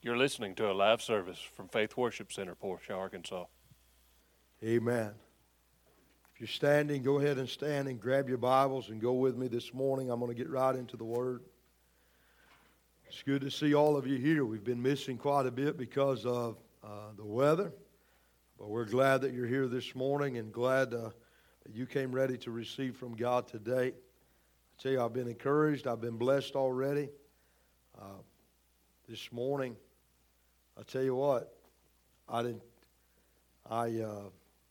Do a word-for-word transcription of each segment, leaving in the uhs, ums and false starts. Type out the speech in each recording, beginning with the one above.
You're listening to a live service from Faith Worship Center, Portia, Arkansas. Amen. If you're standing, go ahead and stand and grab your Bibles and go with me this morning. I'm going to get right into the Word. It's good to see all of you here. We've been missing quite a bit because of uh, the weather, but we're glad that you're here this morning and glad uh, that you came ready to receive from God today. I tell you, I've been encouraged. I've been blessed already. Uh, this morning, I tell you what, I didn't. I uh,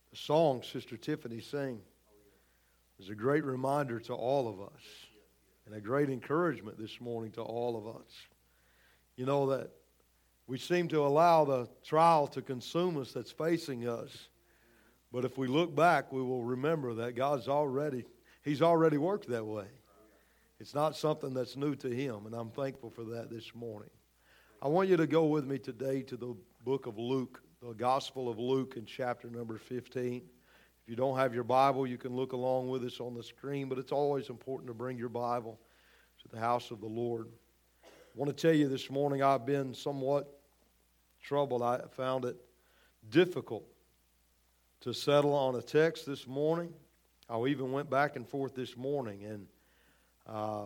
the song Sister Tiffany sang is a great reminder to all of us. And a great encouragement this morning to all of us. You know that we seem to allow the trial to consume us that's facing us. But if we look back, we will remember that God's already, He's already worked that way. It's not something that's new to Him, and I'm thankful for that this morning. I want you to go with me today to the book of Luke, the Gospel of Luke in chapter number fifteen. If you don't have your Bible, you can look along with us on the screen, but it's always important to bring your Bible to the house of the Lord. I want to tell you this morning, I've been somewhat troubled. I found it difficult to settle on a text this morning. I even went back and forth this morning, and uh,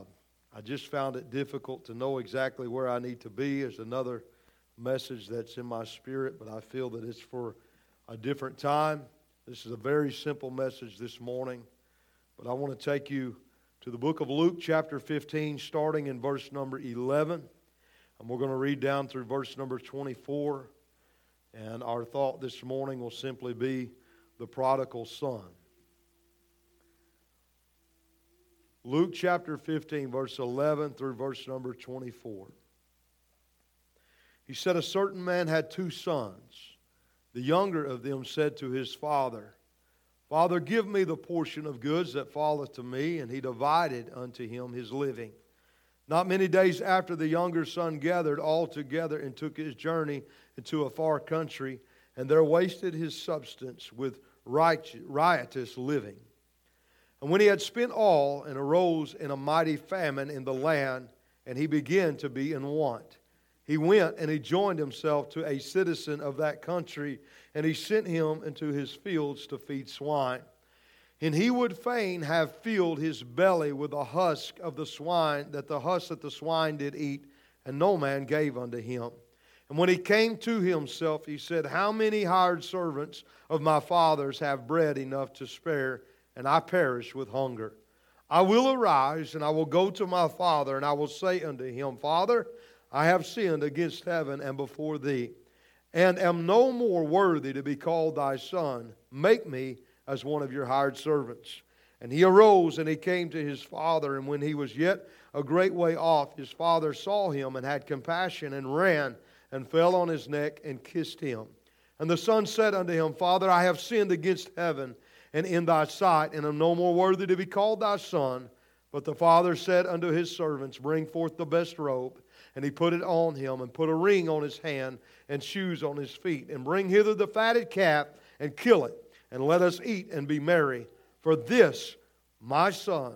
I just found it difficult to know exactly where I need to be. There's another message that's in my spirit, but I feel that it's for a different time. This is a very simple message this morning, but I want to take you to the book of Luke, chapter fifteen, starting in verse number eleven, and we're going to read down through verse number twenty-four, and our thought this morning will simply be the prodigal son. Luke, chapter fifteen, verse eleven through verse number twenty-four. He said, "A certain man had two sons. The younger of them said to his father, 'Father, give me the portion of goods that falleth to me.' And he divided unto him his living. Not many days after, the younger son gathered all together and took his journey into a far country, and there wasted his substance with riotous living. And when he had spent all, and arose in a mighty famine in the land, and he began to be in want, he went and he joined himself to a citizen of that country, and he sent him into his fields to feed swine. And he would fain have filled his belly with the husk of the swine, that the husk that the swine did eat, and no man gave unto him. And when he came to himself, he said, How many hired servants of my father's have bread enough to spare, and I perish with hunger? I will arise, and I will go to my father, and I will say unto him, Father, I have sinned against heaven and before thee, and am no more worthy to be called thy son. Make me as one of your hired servants. And he arose and he came to his father, and when he was yet a great way off, his father saw him and had compassion, and ran and fell on his neck and kissed him. And the son said unto him, Father, I have sinned against heaven and in thy sight, and am no more worthy to be called thy son. But the father said unto his servants, Bring forth the best robe. And he put it on him, and put a ring on his hand, and shoes on his feet. And bring hither the fatted calf, and kill it, and let us eat and be merry. For this my son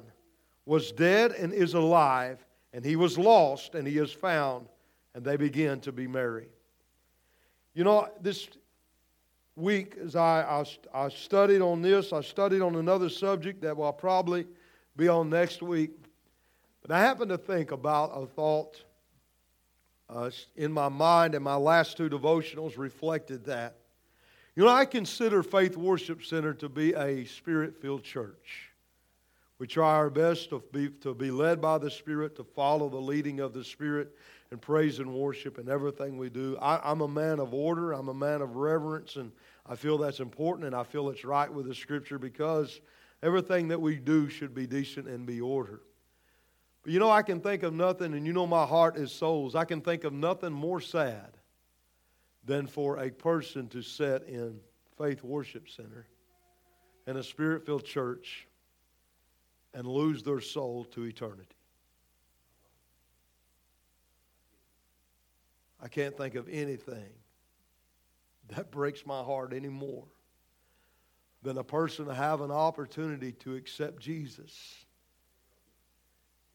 was dead and is alive, and he was lost and he is found. And they began to be merry." You know, this week as I, I, I studied on this, I studied on another subject that will probably be on next week. But I happened to think about a thought Uh, in my mind, and my last two devotionals reflected that. You know, I consider Faith Worship Center to be a Spirit-filled church. We try our best to be, to be led by the Spirit, to follow the leading of the Spirit in praise and worship in everything we do. I, I'm a man of order. I'm a man of reverence, and I feel that's important, and I feel it's right with the Scripture, because everything that we do should be decent and be ordered. You know, I can think of nothing, and you know my heart is souls. I can think of nothing more sad than for a person to sit in Faith Worship Center and a Spirit-filled church and lose their soul to eternity. I can't think of anything that breaks my heart any more than a person to have an opportunity to accept Jesus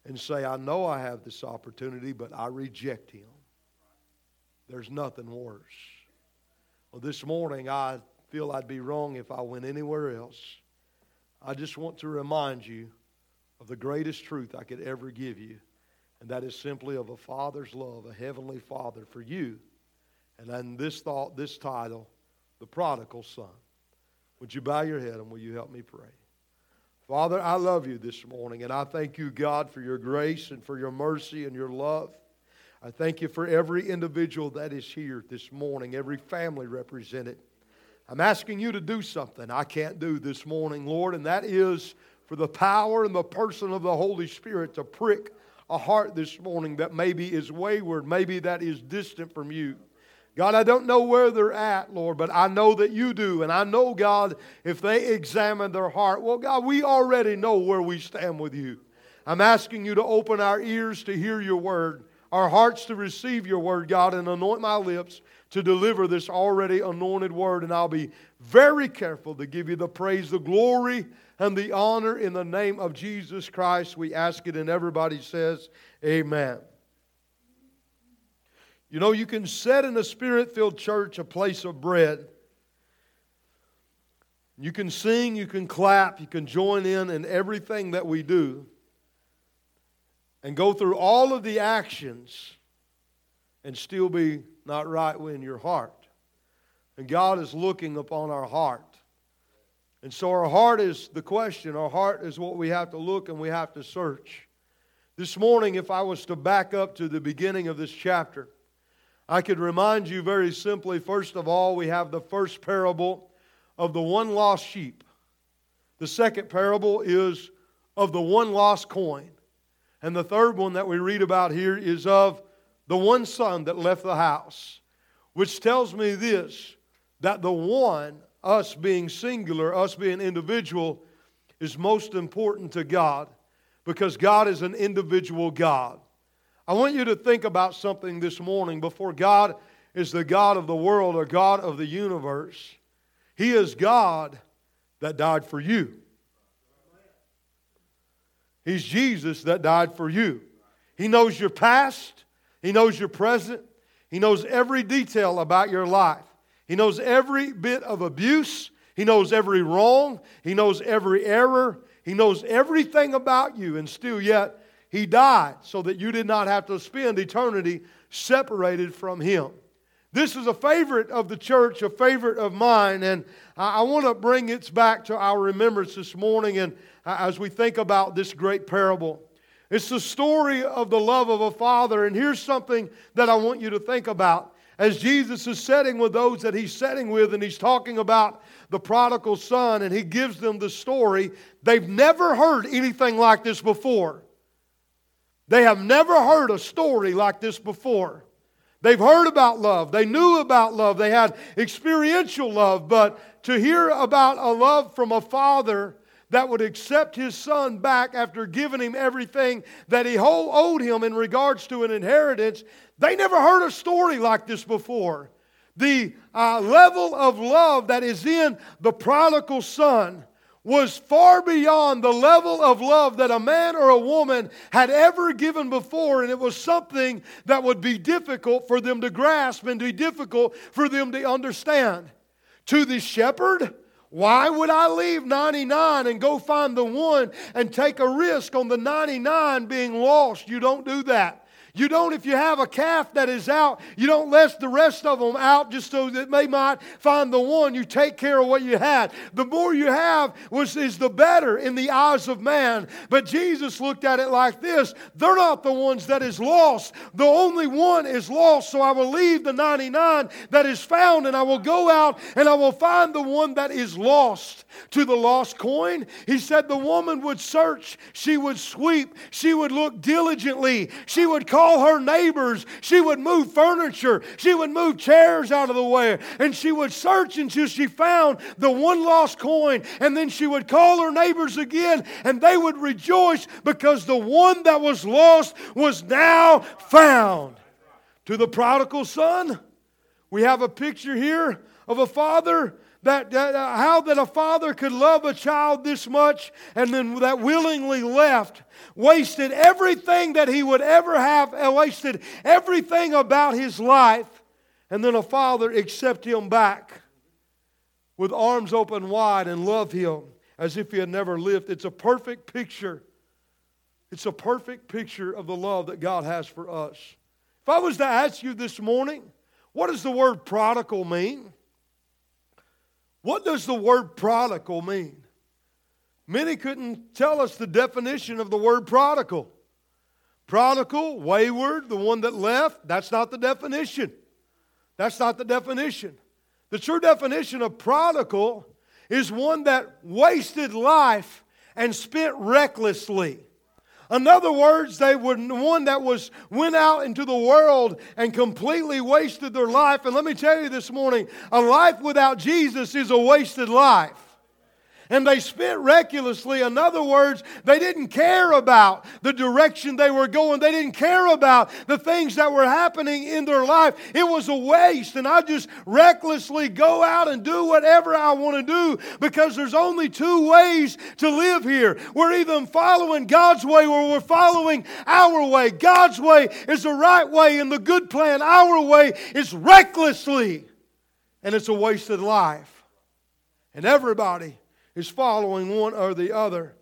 and say, I know I have this opportunity, but I reject him. There's nothing worse. Well, this morning, I feel I'd be wrong if I went anywhere else. I just want to remind you of the greatest truth I could ever give you, and that is simply of a Father's love, a Heavenly Father for you. And then this thought, this title, The Prodigal Son. Would you bow your head and will you help me pray? Father, I love you this morning, and I thank you, God, for your grace and for your mercy and your love. I thank you for every individual that is here this morning, every family represented. I'm asking you to do something I can't do this morning, Lord, and that is for the power and the person of the Holy Spirit to prick a heart this morning that maybe is wayward, maybe that is distant from you. God, I don't know where they're at, Lord, but I know that you do. And I know, God, if they examine their heart, well, God, we already know where we stand with you. I'm asking you to open our ears to hear your word, our hearts to receive your word, God, and anoint my lips to deliver this already anointed word. And I'll be very careful to give you the praise, the glory, and the honor in the name of Jesus Christ. We ask it, and everybody says, amen. You know, you can set in a spirit-filled church a place of bread. You can sing, you can clap, you can join in in everything that we do, and go through all of the actions and still be not right in your heart. And God is looking upon our heart. And so our heart is the question. Our heart is what we have to look and we have to search. This morning, if I was to back up to the beginning of this chapter, I could remind you very simply, first of all, we have the first parable of the one lost sheep. The second parable is of the one lost coin. And the third one that we read about here is of the one son that left the house, which tells me this, that the one, us being singular, us being individual, is most important to God because God is an individual God. I want you to think about something this morning before God is the God of the world or God of the universe. He is God that died for you. He's Jesus that died for you. He knows your past. He knows your present. He knows every detail about your life. He knows every bit of abuse. He knows every wrong. He knows every error. He knows everything about you. And still yet, He died so that you did not have to spend eternity separated from Him. This is a favorite of the church, a favorite of mine, and I want to bring it back to our remembrance this morning and as we think about this great parable. It's the story of the love of a father, and here's something that I want you to think about. As Jesus is sitting with those that He's sitting with, and He's talking about the prodigal son, and He gives them the story, they've never heard anything like this before. They have never heard a story like this before. They've heard about love. They knew about love. They had experiential love. But to hear about a love from a father that would accept his son back after giving him everything that he owed him in regards to an inheritance, they never heard a story like this before. The uh, level of love that is in the prodigal son was far beyond the level of love that a man or a woman had ever given before, and it was something that would be difficult for them to grasp and be difficult for them to understand. To the shepherd, why would I leave ninety-nine and go find the one and take a risk on the ninety-nine being lost? You don't do that. You don't, if you have a calf that is out, you don't let the rest of them out just so that they might find the one. You take care of what you had. The more you have was, is the better in the eyes of man. But Jesus looked at it like this. They're not the ones that is lost. The only one is lost. So I will leave the ninety-nine that is found, and I will go out and I will find the one that is lost. To the lost coin, He said the woman would search. She would sweep. She would look diligently. She would call. All her neighbors. She would move furniture. She would move chairs out of the way. And she would search until she found the one lost coin. And then she would call her neighbors again, and they would rejoice because the one that was lost was now found. To the prodigal son, we have a picture here of a father That, that uh, how that a father could love a child this much and then that willingly left, wasted everything that he would ever have, wasted everything about his life and then a father accept him back with arms open wide and love him as if he had never lived. It's a perfect picture. It's a perfect picture of the love that God has for us. If I was to ask you this morning, what does the word prodigal mean? What does the word prodigal mean? Many couldn't tell us the definition of the word prodigal. Prodigal, wayward, the one that left, that's not the definition. That's not the definition. The true definition of prodigal is one that wasted life and spent recklessly. In other words, they were one that was went out into the world and completely wasted their life. And let me tell you this morning, a life without Jesus is a wasted life. And they spent recklessly. In other words, they didn't care about the direction they were going. They didn't care about the things that were happening in their life. It was a waste. And I just recklessly go out and do whatever I want to do, because there's only two ways to live here. We're either following God's way or we're following our way. God's way is the right way and the good plan. Our way is recklessly, and it's a wasted life. And everybody is following one or the other.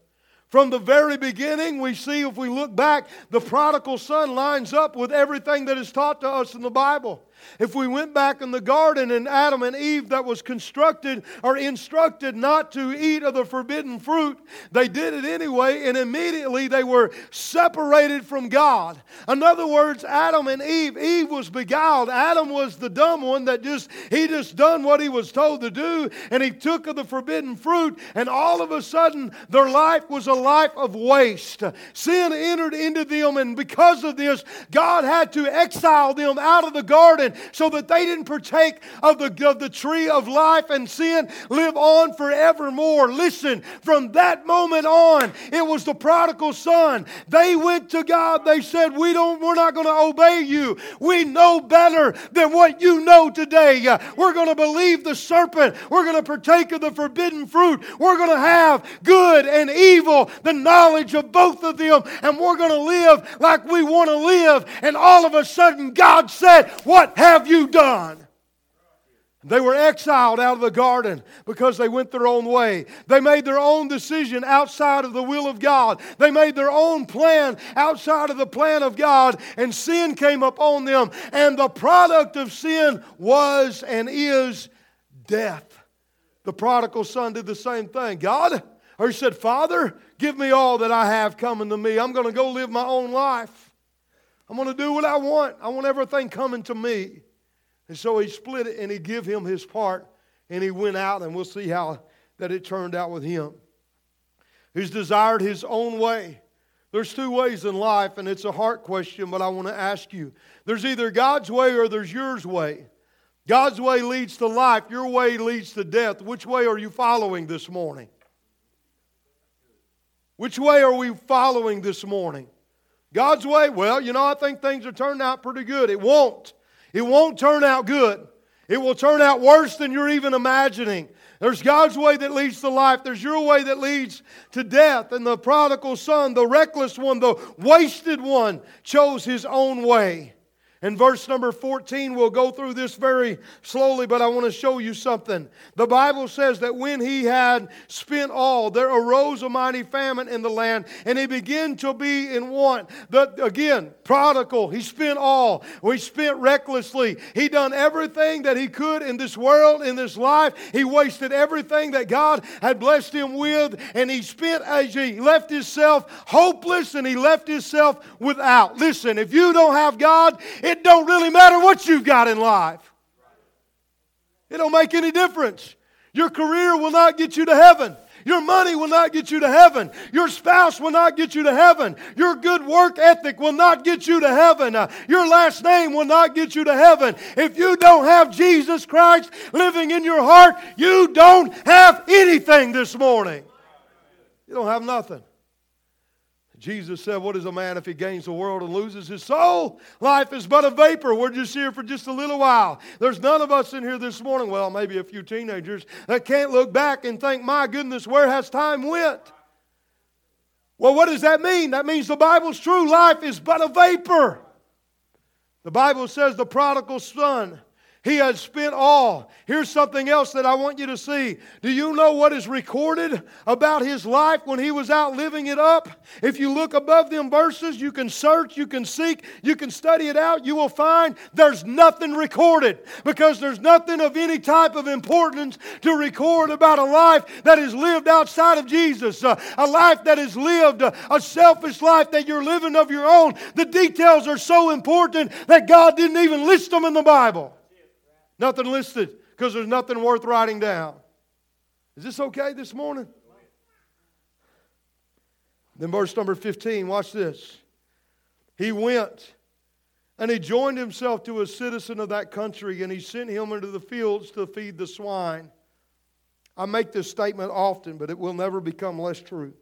From the very beginning, we see, if we look back, the prodigal son lines up with everything that is taught to us in the Bible. If we went back in the garden and Adam and Eve that was constructed or instructed not to eat of the forbidden fruit, they did it anyway, and immediately they were separated from God. In other words, Adam and Eve, Eve was beguiled. Adam was the dumb one that just, he just done what he was told to do, and he took of the forbidden fruit, and all of a sudden their life was a life of waste. Sin entered into them, and because of this, God had to exile them out of the garden so that they didn't partake of the, of the tree of life and sin live on forevermore. Listen, from that moment on, it was the prodigal son. They went to God. They said, we don't, we're not going to obey you. We know better than what you know today. We're going to believe the serpent. We're going to partake of the forbidden fruit. We're going to have good and evil, the knowledge of both of them, and we're going to live like we want to live. And all of a sudden God said, what have you done? They were exiled out of the garden because they went their own way. They made their own decision outside of the will of God. They made their own plan outside of the plan of God, and sin came upon them, and the product of sin was and is death. The prodigal son did the same thing. God, or he said, Father, give me all that I have coming to me. I'm going to go live my own life. I'm going to do what I want. I want everything coming to me. And so he split it, and he gave him his part, and he went out, and we'll see how that it turned out with him. He's desired his own way. There's two ways in life, and it's a heart question, but I want to ask you. There's either God's way or there's yours way. God's way leads to life. Your way leads to death. Which way are you following this morning? Which way are we following this morning? God's way? Well, you know, I think things are turning out pretty good. It won't. It won't turn out good. It will turn out worse than you're even imagining. There's God's way that leads to life. There's your way that leads to death. And the prodigal son, the reckless one, the wasted one, chose his own way. In verse number fourteen, we'll go through this very slowly, but I want to show you something. The Bible says that when he had spent all, there arose a mighty famine in the land, and he began to be in want. But again, prodigal, he spent all. He spent recklessly. He done everything that he could in this world, in this life. He wasted everything that God had blessed him with, and he spent as he left himself hopeless, and he left himself without. Listen, if you don't have God, it don't really matter what you've got in life. It don't make any difference. Your career will not get you to heaven. Your money will not get you to heaven. Your spouse will not get you to heaven. Your good work ethic will not get you to heaven. Your last name will not get you to heaven. If you don't have Jesus Christ living in your heart, you don't have anything this morning. You don't have nothing. Jesus said, what is a man if he gains the world and loses his soul? Life is but a vapor. We're just here for just a little while. There's none of us in here this morning, well, maybe a few teenagers, that can't look back and think, my goodness, where has time went? Well, what does that mean? That means the Bible's true. Life is but a vapor. The Bible says the prodigal son He has spent all. Here's something else that I want you to see. Do you know what is recorded about his life when he was out living it up? If you look above them verses, you can search, you can seek, you can study it out. You will find there's nothing recorded, because there's nothing of any type of importance to record about a life that is lived outside of Jesus. Uh, a life that is lived, uh, a selfish life that you're living of your own. The details are so important that God didn't even list them in the Bible. Nothing listed, because there's nothing worth writing down. Is this okay this morning? Then verse number fifteen, watch this. He went and he joined himself to a citizen of that country, and he sent him into the fields to feed the swine. I make this statement often, but it will never become less true.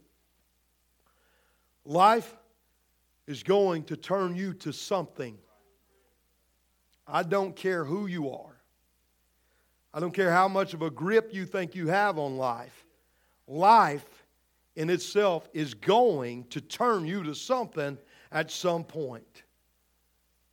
Life is going to turn you to something. I don't care who you are. I don't care how much of a grip you think you have on life. Life in itself is going to turn you to something at some point.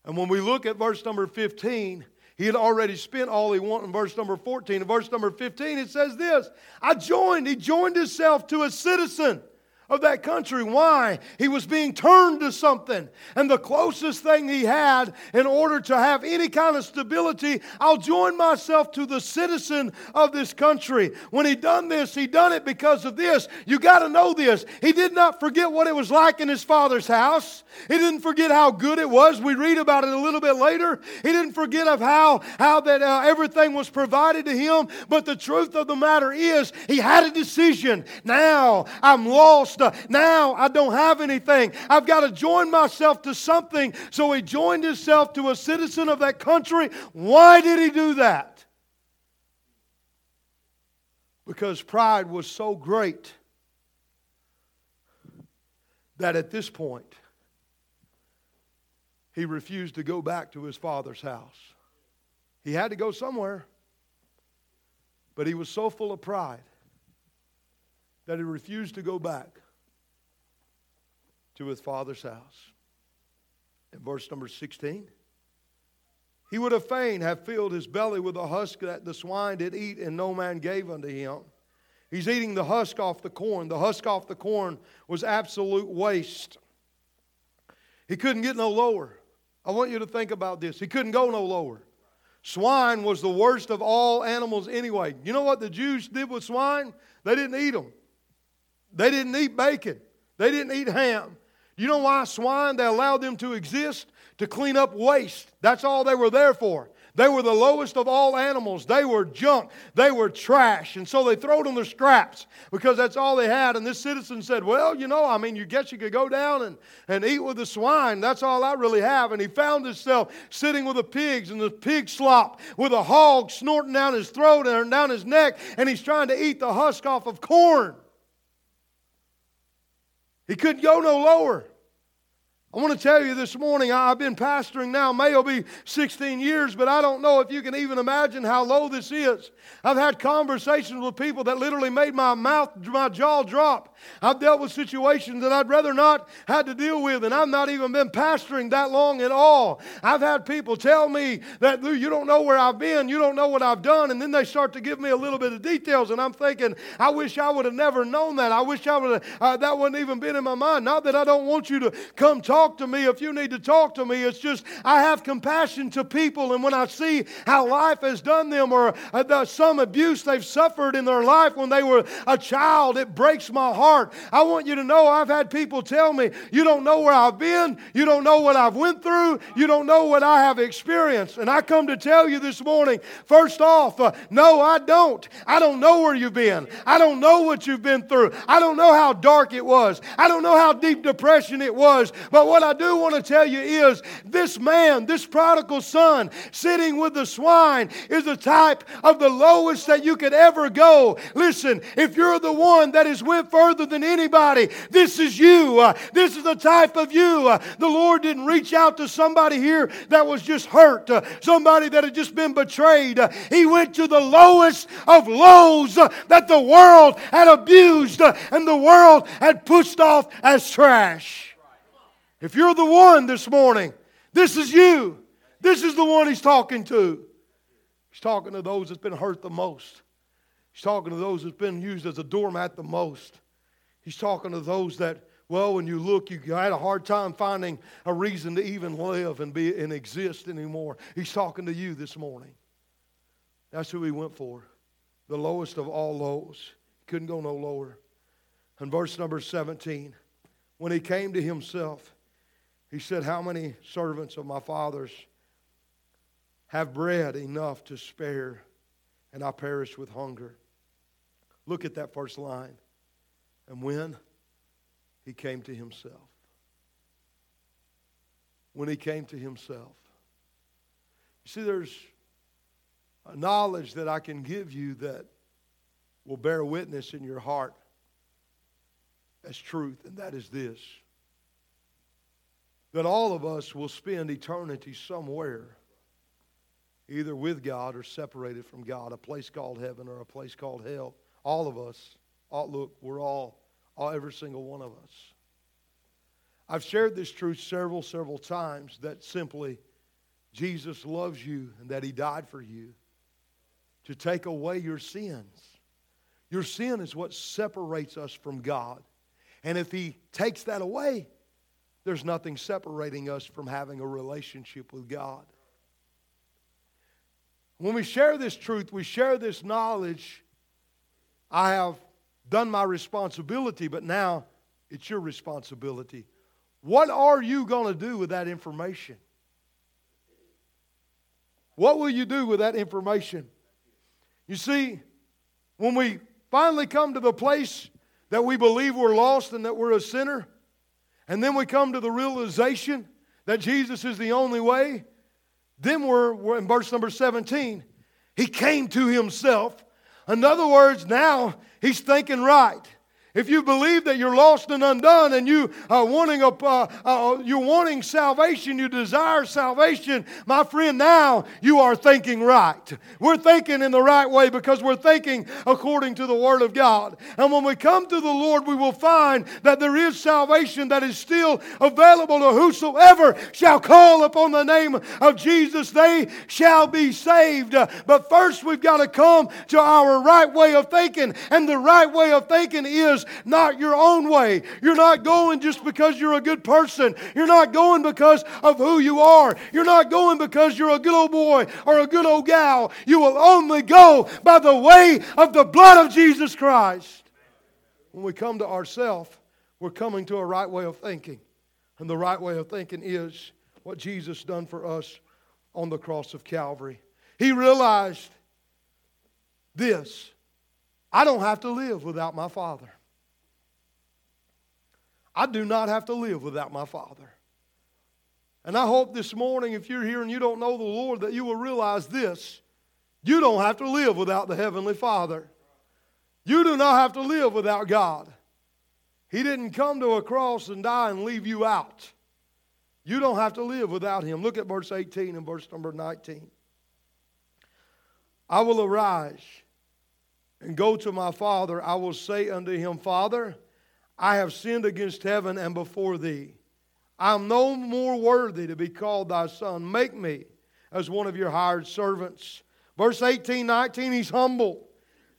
And when we look at verse number fifteen, he had already spent all he wanted in verse number fourteen. In verse number fifteen, it says this, I joined, he joined himself to a citizen of that country. Why? He was being turned to something. And the closest thing he had in order to have any kind of stability, I'll join myself to the citizen of this country. When he done this, he done it because of this. You got to know this. He did not forget what it was like in his father's house. He didn't forget how good it was. We read about it a little bit later. He didn't forget of how, how that uh, everything was provided to him. But the truth of the matter is, he had a decision. Now I'm lost. Now I don't have anything. I've got to join myself to something. So he joined himself to a citizen of that country. Why did he do that? Because pride was so great that at this point he refused to go back to his father's house. He had to go somewhere, but he was so full of pride that he refused to go back to his father's house. In verse number sixteen, he would have fain have filled his belly with a husk that the swine did eat, and no man gave unto him. He's eating the husk off the corn. The husk off the corn was absolute waste. He couldn't get no lower. I want you to think about this. He couldn't go no lower. Swine was the worst of all animals anyway. You know what the Jews did with swine? They didn't eat them. They didn't eat bacon. They didn't eat ham. You know why swine? They allowed them to exist to clean up waste. That's all they were there for. They were the lowest of all animals. They were junk. They were trash. And so they throwed them their scraps because that's all they had. And this citizen said, well, you know, I mean, you guess you could go down and, and eat with the swine. That's all I really have. And he found himself sitting with the pigs and the pig slop with a hog snorting down his throat and down his neck. And he's trying to eat the husk off of corn. He couldn't go no lower. I want to tell you this morning, I've been pastoring now, may it'll be sixteen years, but I don't know if you can even imagine how low this is. I've had conversations with people that literally made my mouth, my jaw drop. I've dealt with situations that I'd rather not had to deal with, and I've not even been pastoring that long at all. I've had people tell me that, Lou, you don't know where I've been, you don't know what I've done, and then they start to give me a little bit of details, and I'm thinking, I wish I would have never known that. I wish I would have, uh, that wouldn't even been in my mind. Not that I don't want you to come talk. Talk to me if you need to talk to me. It's just I have compassion to people, and when I see how life has done them or uh, some abuse they've suffered in their life when they were a child, it breaks my heart. I want you to know I've had people tell me, you don't know where I've been, you don't know what I've went through, you don't know what I have experienced. And I come to tell you this morning, first off, uh, no, I don't. I don't know where you've been. I don't know what you've been through. I don't know how dark it was. I don't know how deep depression it was. But what I do want to tell you is this man, this prodigal son, sitting with the swine is a type of the lowest that you could ever go. Listen, if you're the one that has went further than anybody, this is you. Uh, this is the type of you. Uh, the Lord didn't reach out to somebody here that was just hurt, uh, somebody that had just been betrayed. Uh, he went to the lowest of lows uh, that the world had abused uh, and the world had pushed off as trash. If you're the one this morning, this is you. This is the one he's talking to. She's talking to those that's been hurt the most. She's talking to those that's been used as a doormat the most. He's talking to those that, well, when you look, you had a hard time finding a reason to even live and be and exist anymore. He's talking to you this morning. That's who he went for. The lowest of all lows. Couldn't go no lower. And verse number seventeen, when he came to himself, he said, how many servants of my father's have bread enough to spare, and I perish with hunger? Look at that first line. And when he came to himself. When he came to himself. You see, there's a knowledge that I can give you that will bear witness in your heart as truth, and that is this, that all of us will spend eternity somewhere, either with God or separated from God, a place called heaven or a place called hell. All of us, all, look, we're all, all, every single one of us. I've shared this truth several, several times, that simply Jesus loves you and that he died for you to take away your sins. Your sin is what separates us from God. And if he takes that away, there's nothing separating us from having a relationship with God. When we share this truth, we share this knowledge. I have done my responsibility, but now it's your responsibility. What are you going to do with that information? What will you do with that information? You see, when we finally come to the place that we believe we're lost and that we're a sinner, and then we come to the realization that Jesus is the only way, then we're, we're in verse number seventeen. He came to himself. In other words, now he's thinking right. If you believe that you're lost and undone, and you are wanting a, uh, uh, you're wanting salvation, you desire salvation, my friend, now you are thinking right. We're thinking in the right way because we're thinking according to the Word of God. And when we come to the Lord, we will find that there is salvation that is still available to whosoever shall call upon the name of Jesus. They shall be saved. But first we've got to come to our right way of thinking. And the right way of thinking is not your own way. You're not going just because you're a good person. You're not going because of who you are. You're not going because you're a good old boy or a good old gal. You will only go by the way of the blood of Jesus Christ. When we come to ourselves, we're coming to a right way of thinking. And the right way of thinking is what Jesus done for us on the cross of Calvary. He realized this. I don't have to live without my Father. I do not have to live without my Father. And I hope this morning, if you're here and you don't know the Lord, that you will realize this. You don't have to live without the Heavenly Father. You do not have to live without God. He didn't come to a cross and die and leave you out. You don't have to live without Him. Look at verse eighteen and verse number nineteen. I will arise and go to my father. I will say unto him, Father, I have sinned against heaven and before thee. I am no more worthy to be called thy son. Make me as one of your hired servants. Verse eighteen, nineteen, he's humble.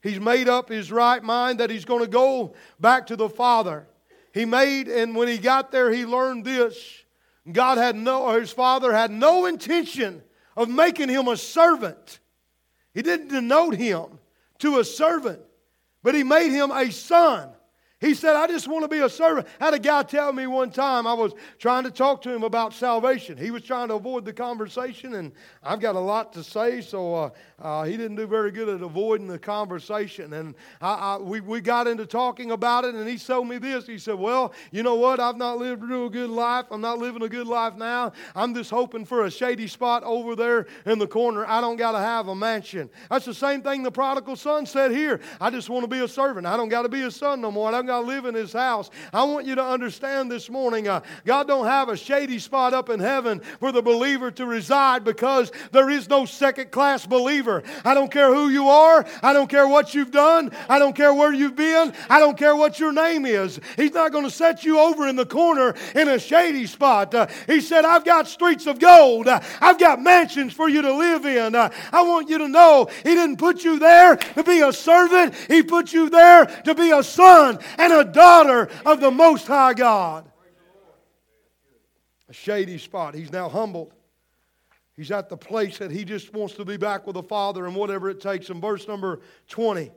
He's made up his right mind that he's going to go back to the Father. He made, and when he got there, he learned this. God had no, or his father had no intention of making him a servant. He didn't denote him to a servant, but he made him a son. He said, I just want to be a servant. I had a guy tell me one time, I was trying to talk to him about salvation. He was trying to avoid the conversation, and I've got a lot to say, so uh, uh, he didn't do very good at avoiding the conversation. And I, I, we, we got into talking about it, and he told me this. He said, well, you know what? I've not lived a real good life. I'm not living a good life now. I'm just hoping for a shady spot over there in the corner. I don't got to have a mansion. That's the same thing the prodigal son said here. I just want to be a servant. I don't got to be a son no more. I don't got I live in His house. I want you to understand this morning, uh, God don't have a shady spot up in heaven for the believer to reside, because there is no second-class believer. I don't care who you are. I don't care what you've done. I don't care where you've been. I don't care what your name is. He's not going to set you over in the corner in a shady spot. Uh, he said, I've got streets of gold. Uh, I've got mansions for you to live in. Uh, I want you to know He didn't put you there to be a servant. He put you there to be a son and a daughter of the Most High God. A shady spot. He's now humbled. He's at the place that he just wants to be back with the Father and whatever it takes. In verse number twenty,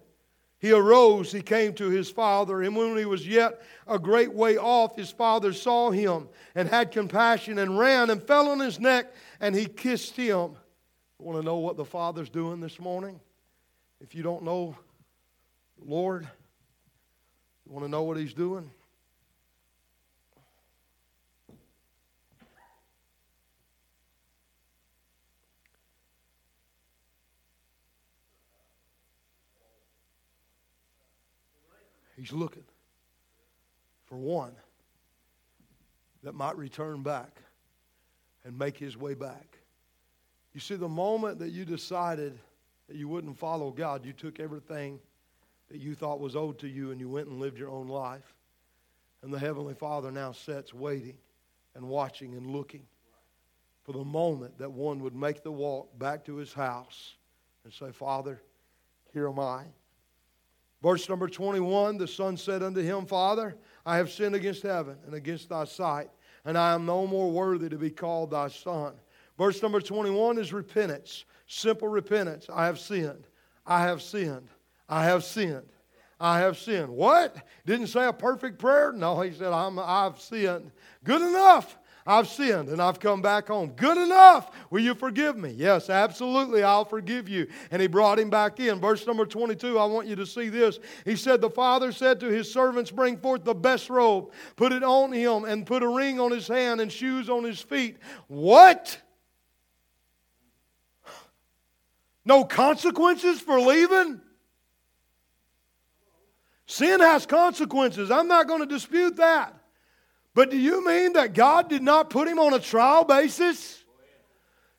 he arose, he came to his father, and when he was yet a great way off, his father saw him and had compassion and ran and fell on his neck and he kissed him. Want to know what the Father's doing this morning? If you don't know the Lord, you want to know what He's doing? He's looking for one that might return back and make his way back. You see, the moment that you decided that you wouldn't follow God, you took everything that you thought was owed to you and you went and lived your own life. And the Heavenly Father now sits waiting and watching and looking for the moment that one would make the walk back to his house and say, Father, here am I. Verse number twenty-one, the son said unto him, Father, I have sinned against heaven and against thy sight, and I am no more worthy to be called thy son. Verse number twenty-one is repentance, simple repentance. I have sinned. I have sinned. I have sinned. I have sinned. What? Didn't say a perfect prayer? No, he said, I'm, I've sinned. Good enough. I've sinned and I've come back home. Good enough. Will you forgive me? Yes, absolutely. I'll forgive you. And he brought him back in. Verse number twenty-two, I want you to see this. He said, the father said to his servants, bring forth the best robe, put it on him, and put a ring on his hand and shoes on his feet. What? No consequences for leaving? Sin has consequences. I'm not going to dispute that. But do you mean that God did not put him on a trial basis?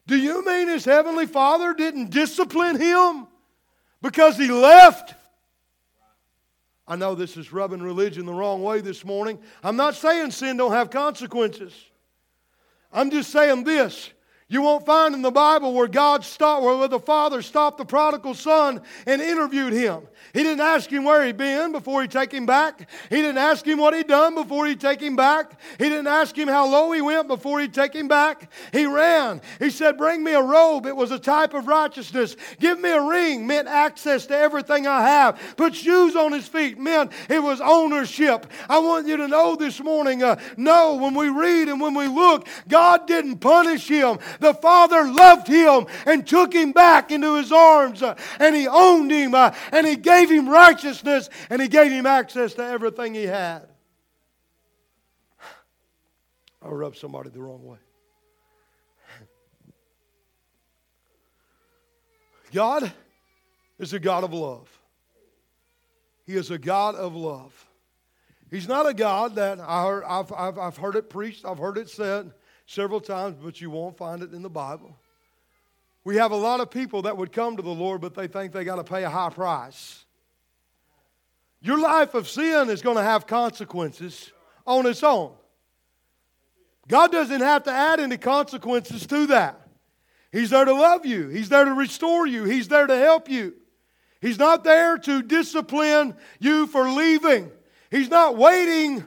Do you mean his heavenly Father didn't discipline him because he left? I know this is rubbing religion the wrong way this morning. I'm not saying sin don't have consequences. I'm just saying this. You won't find in the Bible where God stopped, where the Father stopped the prodigal son and interviewed him. He didn't ask him where he'd been before he take him back. He didn't ask him what he'd done before he take him back. He didn't ask him how low he went before he take him back. He ran. He said, bring me a robe. It was a type of righteousness. Give me a ring. Meant access to everything I have. Put shoes on his feet. Meant it was ownership. I want you to know this morning, uh, no, when we read and when we look, God didn't punish him. The Father loved him and took him back into his arms, uh, and he owned him, uh, and he gave him righteousness, and he gave him access to everything he had. I rubbed somebody the wrong way. God is a God of love. He is a God of love. He's not a God that I heard, I've, I've, I've heard it preached, I've heard it said several times, but you won't find it in the Bible. We have a lot of people that would come to the Lord, but they think they got to pay a high price. Your life of sin is going to have consequences on its own. God doesn't have to add any consequences to that. He's there to love you. He's there to restore you. He's there to help you. He's not there to discipline you for leaving. He's not waiting.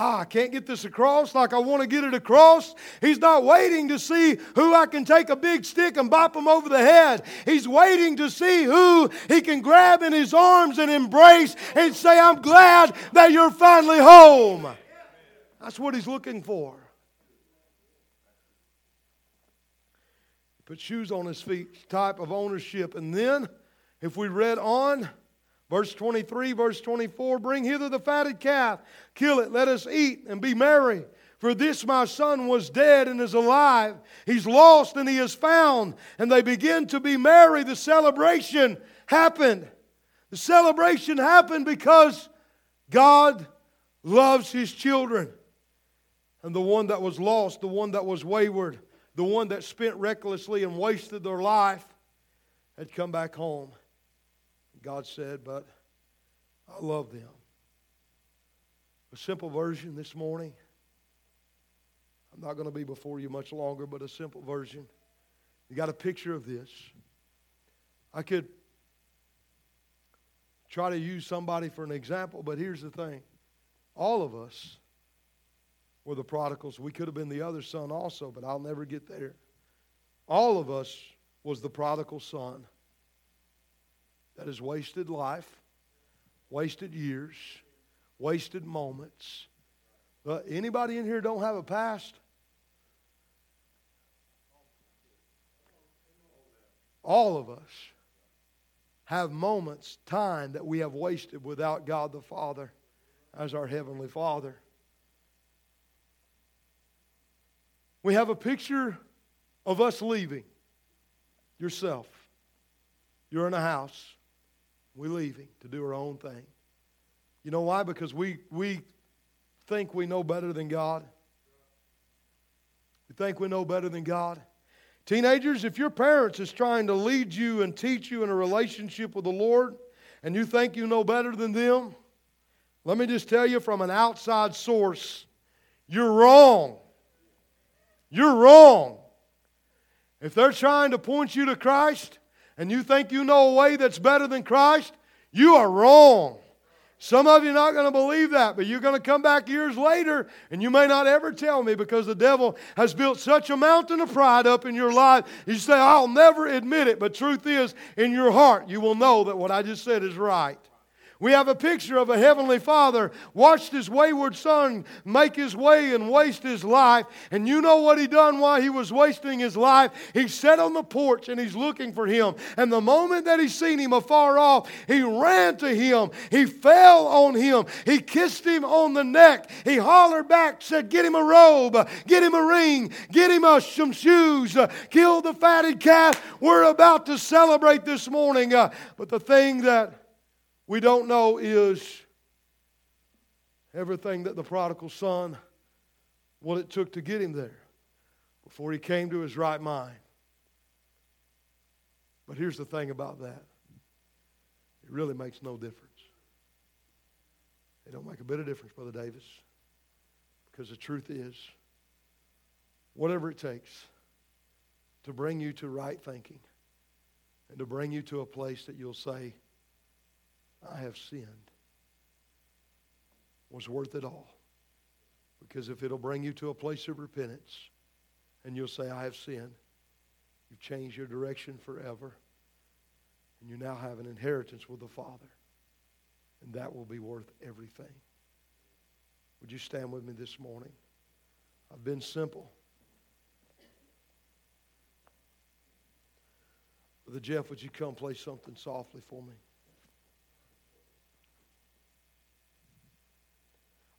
I can't get this across like I want to get it across. He's not waiting to see who I can take a big stick and bop him over the head. He's waiting to see who he can grab in his arms and embrace and say, I'm glad that you're finally home. That's what he's looking for. Put shoes on his feet, type of ownership. And then, if we read on, verse twenty-three, verse twenty-four, bring hither the fatted calf, kill it, let us eat and be merry. For this my son was dead and is alive. He's lost and he is found. And they begin to be merry. The celebration happened. The celebration happened because God loves His children. And the one that was lost, the one that was wayward, the one that spent recklessly and wasted their life had come back home. God said, but I love them. A simple version this morning. I'm not going to be before you much longer, but a simple version. You got a picture of this. I could try to use somebody for an example, but here's the thing. All of us were the prodigals. We could have been the other son also, but I'll never get there. All of us was the prodigal son that has wasted life, wasted years, wasted moments. But anybody in here don't have a past? All of us have moments, time that we have wasted without God the Father as our Heavenly Father. We have a picture of us leaving. Yourself. You're in a house. We're leaving to do our own thing. You know why? Because we we think we know better than God. We think we know better than God. Teenagers, if your parents is trying to lead you and teach you in a relationship with the Lord, and you think you know better than them, let me just tell you from an outside source, you're wrong. You're wrong. If they're trying to point you to Christ, and you think you know a way that's better than Christ, you are wrong. Some of you are not going to believe that, but you're going to come back years later, and you may not ever tell me because the devil has built such a mountain of pride up in your life. You say, I'll never admit it, but truth is, in your heart, you will know that what I just said is right. We have a picture of a Heavenly Father watched His wayward son make his way and waste his life. And you know what He done while he was wasting his life? He sat on the porch and He's looking for him. And the moment that He seen him afar off, He ran to him. He fell on him. He kissed him on the neck. He hollered back, said, get him a robe, get him a ring, get him uh, some shoes, uh, kill the fatted calf. We're about to celebrate this morning. Uh, but the thing that we don't know is everything that the prodigal son, what it took to get him there before he came to his right mind. But here's the thing about that. It really makes no difference. It don't make a bit of difference, Brother Davis, because the truth is, whatever it takes to bring you to right thinking and to bring you to a place that you'll say, I have sinned, was worth it all. Because if it'll bring you to a place of repentance and you'll say, I have sinned, you've changed your direction forever and you now have an inheritance with the Father, and that will be worth everything. Would you stand with me this morning? I've been simple. Brother Jeff, would you come play something softly for me?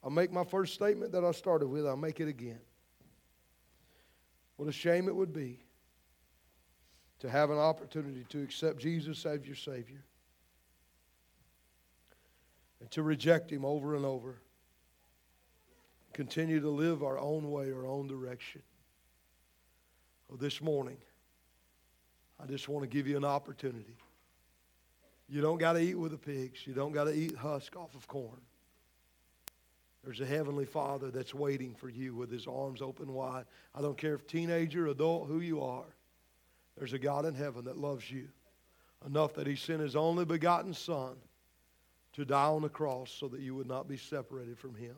I'll make my first statement that I started with. I'll make it again. What a shame it would be to have an opportunity to accept Jesus as your Savior and to reject Him over and over. Continue to live our own way, our own direction. Well, this morning, I just want to give you an opportunity. You don't got to eat with the pigs. You don't got to eat husk off of corn. There's a Heavenly Father that's waiting for you with His arms open wide. I don't care if teenager, adult, who you are. There's a God in heaven that loves you enough that He sent His only begotten Son to die on the cross so that you would not be separated from Him.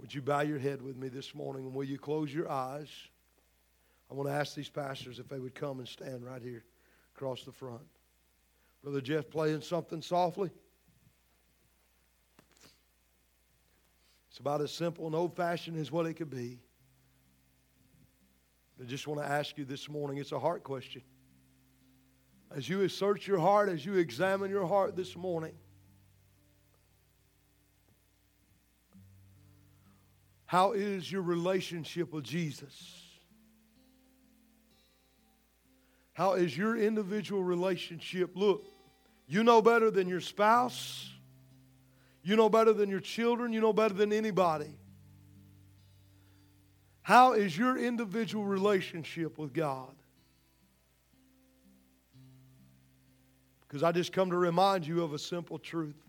Would you bow your head with me this morning, and will you close your eyes? I want to ask these pastors if they would come and stand right here across the front. Brother Jeff playing something softly. It's about as simple and old-fashioned as what it could be. I just want to ask you this morning, it's a heart question. As you search your heart, as you examine your heart this morning, how is your relationship with Jesus? How is your individual relationship? Look, you know better than your spouse. You know better than your children. You know better than anybody. How is your individual relationship with God? Because I just come to remind you of a simple truth.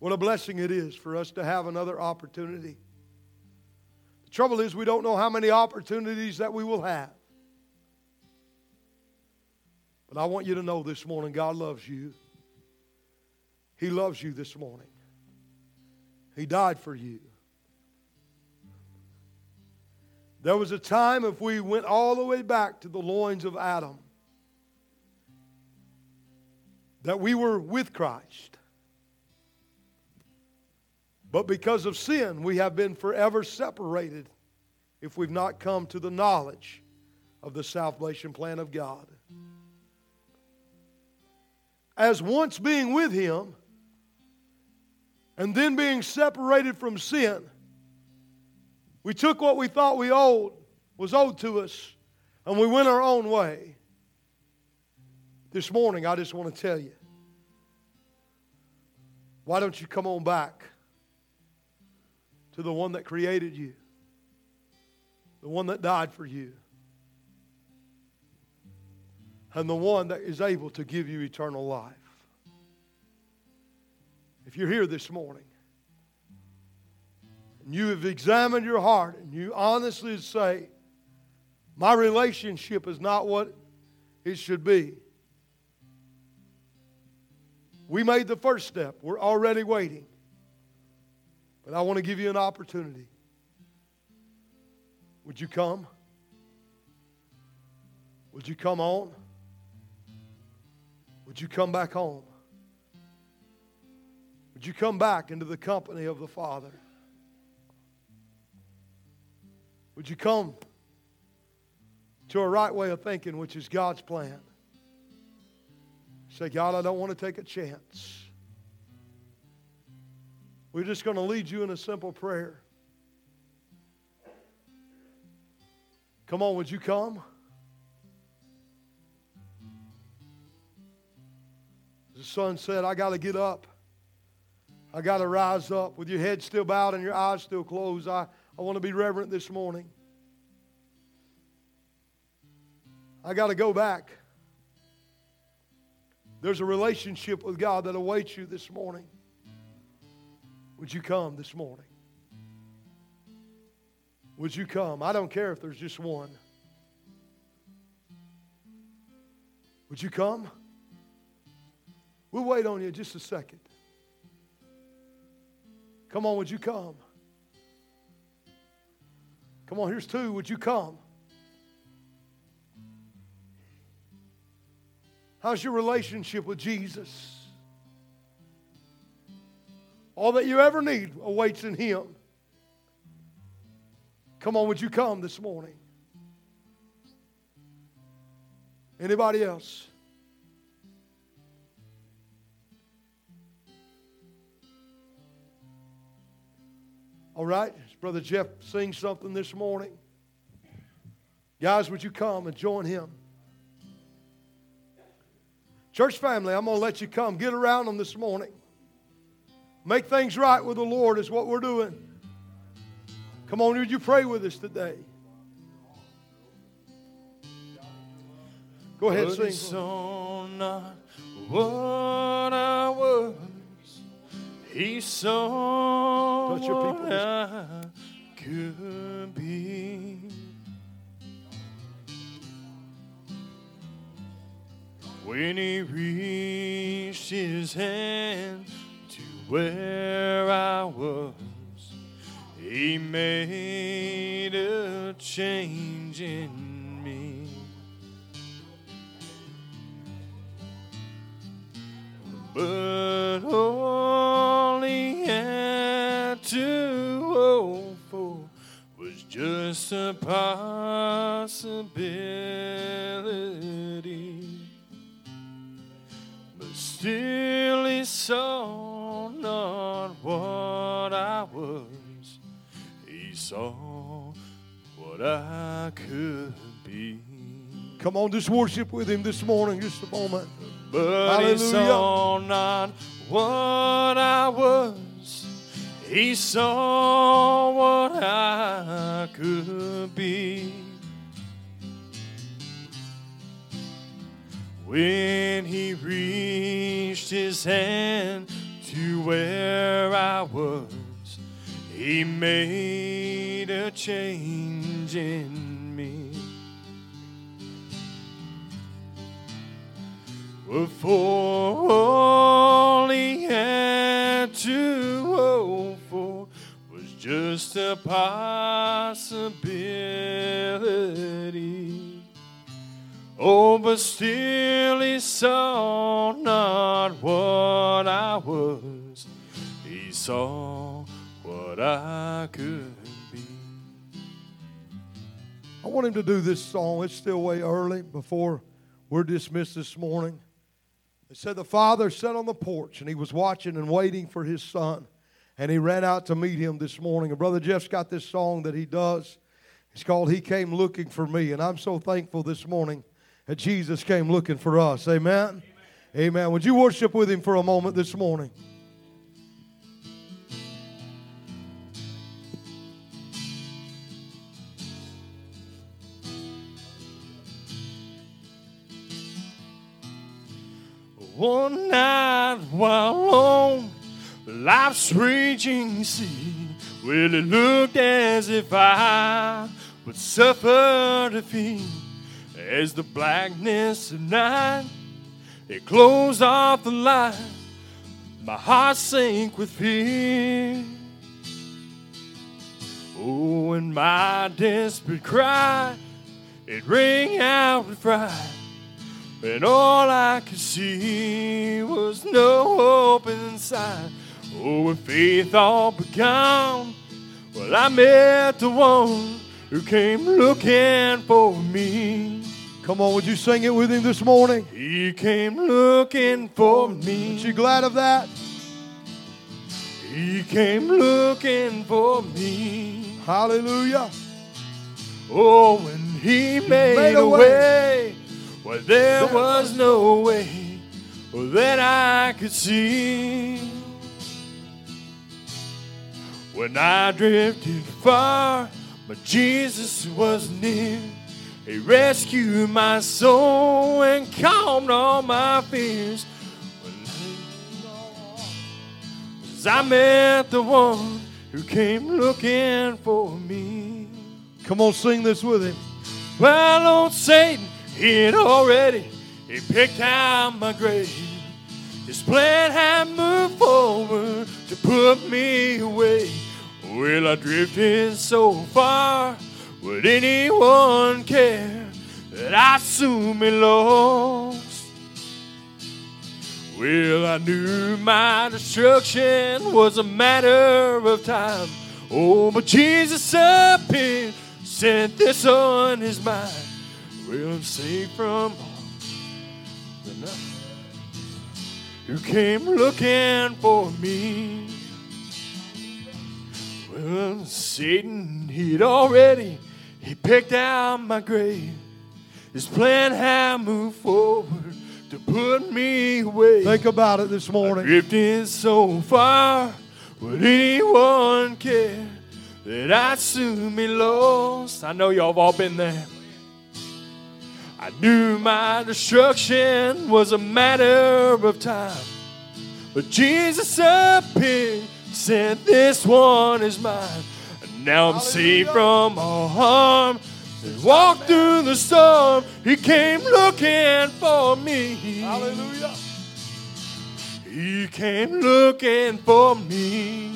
What a blessing it is for us to have another opportunity. The trouble is we don't know how many opportunities that we will have. But I want you to know this morning, God loves you. He loves you this morning. He died for you. There was a time, if we went all the way back to the loins of Adam, that we were with Christ. But because of sin, we have been forever separated if we've not come to the knowledge of the salvation plan of God. As once being with Him, and then being separated from sin, we took what we thought we owed, was owed to us, and we went our own way. This morning, I just want to tell you, why don't you come on back to the one that created you, the one that died for you, and the one that is able to give you eternal life? If you're here this morning, and you have examined your heart, and you honestly say, my relationship is not what it should be. We made the first step. We're already waiting. But I want to give you an opportunity. Would you come? Would you come on? Would you come back home? Would you come back into the company of the Father? Would you come to a right way of thinking, which is God's plan? Say, God, I don't want to take a chance. We're just going to lead you in a simple prayer. Come on, would you come? The son said, I got to get up. I got to rise up. With your head still bowed and your eyes still closed, I, I want to be reverent this morning. I got to go back. There's a relationship with God that awaits you this morning. Would you come this morning? Would you come? I don't care if there's just one. Would you come? We'll wait on you just a second. Come on, would you come? Come on, here's two. Would you come? How's your relationship with Jesus? All that you ever need awaits in Him. Come on, would you come this morning? Anybody else? All right, Brother Jeff sings something this morning. Guys, would you come and join him? Church family, I'm going to let you come. Get around them this morning. Make things right with the Lord is what we're doing. Come on, would you pray with us today? Go ahead, sing. So not what I was, He saw what I could be. When He reached His hand where I was, He made a change in me. But only had to hope for was just a possibility. But still He saw not what I was, He saw what I could be. Come on, just worship with Him this morning, just a moment. But Hallelujah. He saw not what I was. He saw what I could be. When he reached his hand to where I was, he made a change in me. For all he had to hope for was just a possibility. Oh, but still he saw not what I was. He saw what I could be. I want him to do this song. It's still way early before we're dismissed this morning. It said the father sat on the porch, and he was watching and waiting for his son, and he ran out to meet him this morning. And Brother Jeff's got this song that he does. It's called He Came Looking for Me, and I'm so thankful this morning that Jesus came looking for us. Amen? Amen. Amen. Would you worship with him for a moment this morning? One night while on life's raging sea, well, it looked as if I would suffer defeat. As the blackness of night, it closed off the light, my heart sank with fear. Oh, and my desperate cry, it rang out with fright. And all I could see was no hope in sight. Oh, with faith all but gone, well, I met the one who came looking for me. Come on, would you sing it with him this morning? He came looking for me. Aren't you glad of that? He came looking for me. Hallelujah. Oh, and he, he made, made a way. way. Well, there was no way that I could see. When I drifted far, but Jesus was near. He rescued my soul and calmed all my fears. As I met the one who came looking for me. Come on, sing this with him. Well, old Satan, he had already, he picked out my grave. His plan had moved forward to put me away. Well, I drifted so far, would anyone care that I soon be lost? Well, I knew my destruction was a matter of time. Oh, but Jesus appeared, sent this on his mind. Well, I'm safe from all the night. Who came looking for me? Well, Satan, he'd already, he picked out my grave. His plan had moved forward to put me away. Think about it this morning. I drifted so far, would anyone care that I'd soon be lost? I know y'all have all been there. I knew my destruction was a matter of time. But Jesus appeared, said this one is mine. And now I'm safe from all harm. And walked through the storm, he came looking for me. Hallelujah. He came looking for me.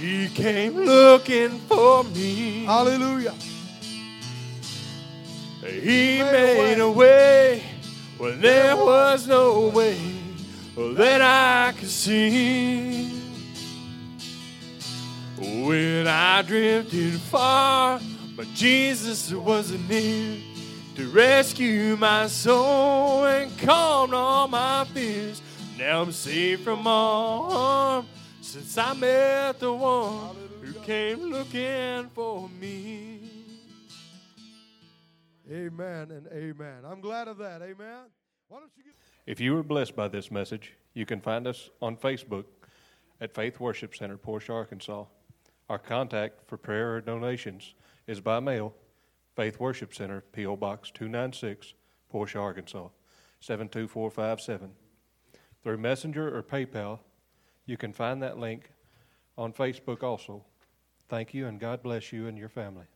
He came looking for me. Hallelujah. He made a way when there was no way that I could see. When I drifted far, but Jesus wasn't near to rescue my soul and calm all my fears. Now I'm safe from all harm since I met the one who came looking for me. Amen and amen. I'm glad of that. Amen. If you were blessed by this message, you can find us on Facebook at Faith Worship Center, Portia, Arkansas. Our contact for prayer or donations is by mail, Faith Worship Center, P O. Box two ninety-six, Portia, Arkansas, seven two four five seven. Through Messenger or PayPal, you can find that link on Facebook also. Thank you, and God bless you and your family.